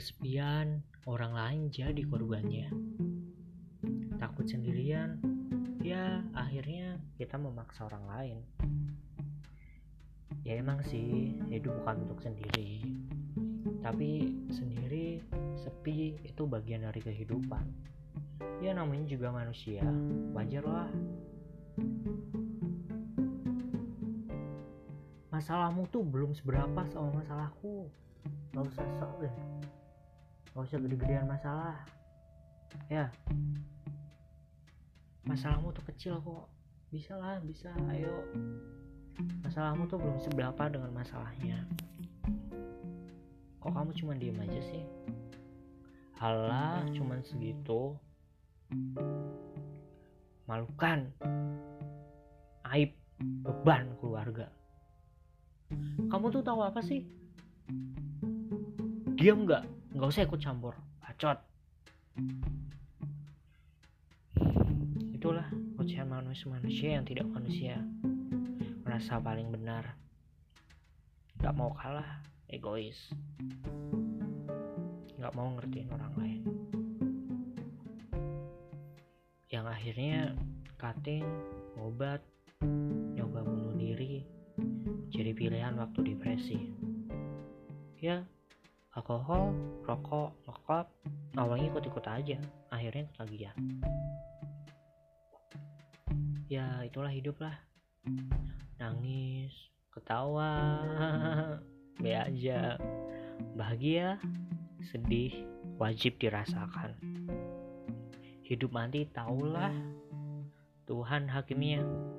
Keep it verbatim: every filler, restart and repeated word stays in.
kesepian, orang lain jadi korbannya. Takut sendirian, ya akhirnya kita memaksa orang lain. Ya emang sih, hidup bukan untuk sendiri. Tapi sendiri, sepi itu bagian dari kehidupan. Ya namanya juga manusia, wajar lah. Masalahmu tuh belum seberapa sama masalahku. Gak usah sok deh, gak usah gede-gedean masalah. Ya, masalahmu tuh kecil kok. Bisa lah, bisa, ayo. Masalahmu tuh belum seberapa dengan masalahnya. Kok kamu cuma diem aja sih? Halah, cuman segitu. Malukan, aib, beban keluarga. Kamu tuh tahu apa sih? Diam nggak? Nggak usah ikut campur, bacot. Itulah ocehan manusia-manusia yang tidak manusia, merasa paling benar, nggak mau kalah, egois, nggak mau ngertiin orang lain. Yang akhirnya cutting, obat, nyoba bunuh diri, jadi pilihan waktu depresi. Ya, alkohol, rokok, ngekop, awalnya ikut-ikut aja, akhirnya ketagihan. Ya, itulah hidup lah. Nangis, ketawa, be aja. Bahagia, sedih, wajib dirasakan. Hidup mati taulah Tuhan hakimnya.